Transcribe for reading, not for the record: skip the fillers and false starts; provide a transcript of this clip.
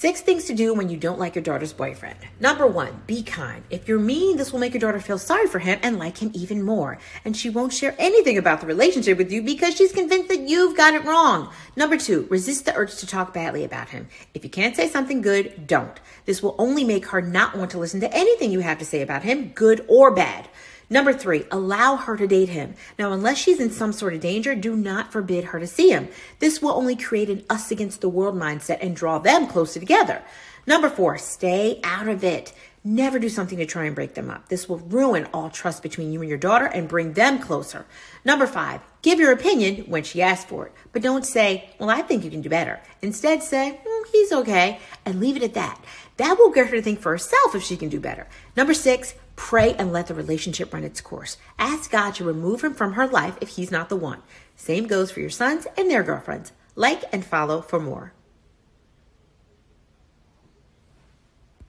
6 things to do when you don't like your daughter's boyfriend. Number 1, be kind. If you're mean, this will make your daughter feel sorry for him and like him even more. And she won't share anything about the relationship with you because she's convinced that you've got it wrong. Number 2, resist the urge to talk badly about him. If you can't say something good, don't. This will only make her not want to listen to anything you have to say about him, good or bad. Number 3, allow her to date him. Now, unless she's in some sort of danger, do not forbid her to see him. This will only create an us against the world mindset and draw them closer together. Number 4, stay out of it. Never do something to try and break them up. This will ruin all trust between you and your daughter and bring them closer. Number 5, give your opinion when she asks for it, but don't say, well, I think you can do better. Instead say, he's okay, and leave it at that. That will get her to think for herself if she can do better. Number 6, pray and let the relationship run its course. Ask God to remove him from her life if he's not the one. Same goes for your sons and their girlfriends. Like and follow for more.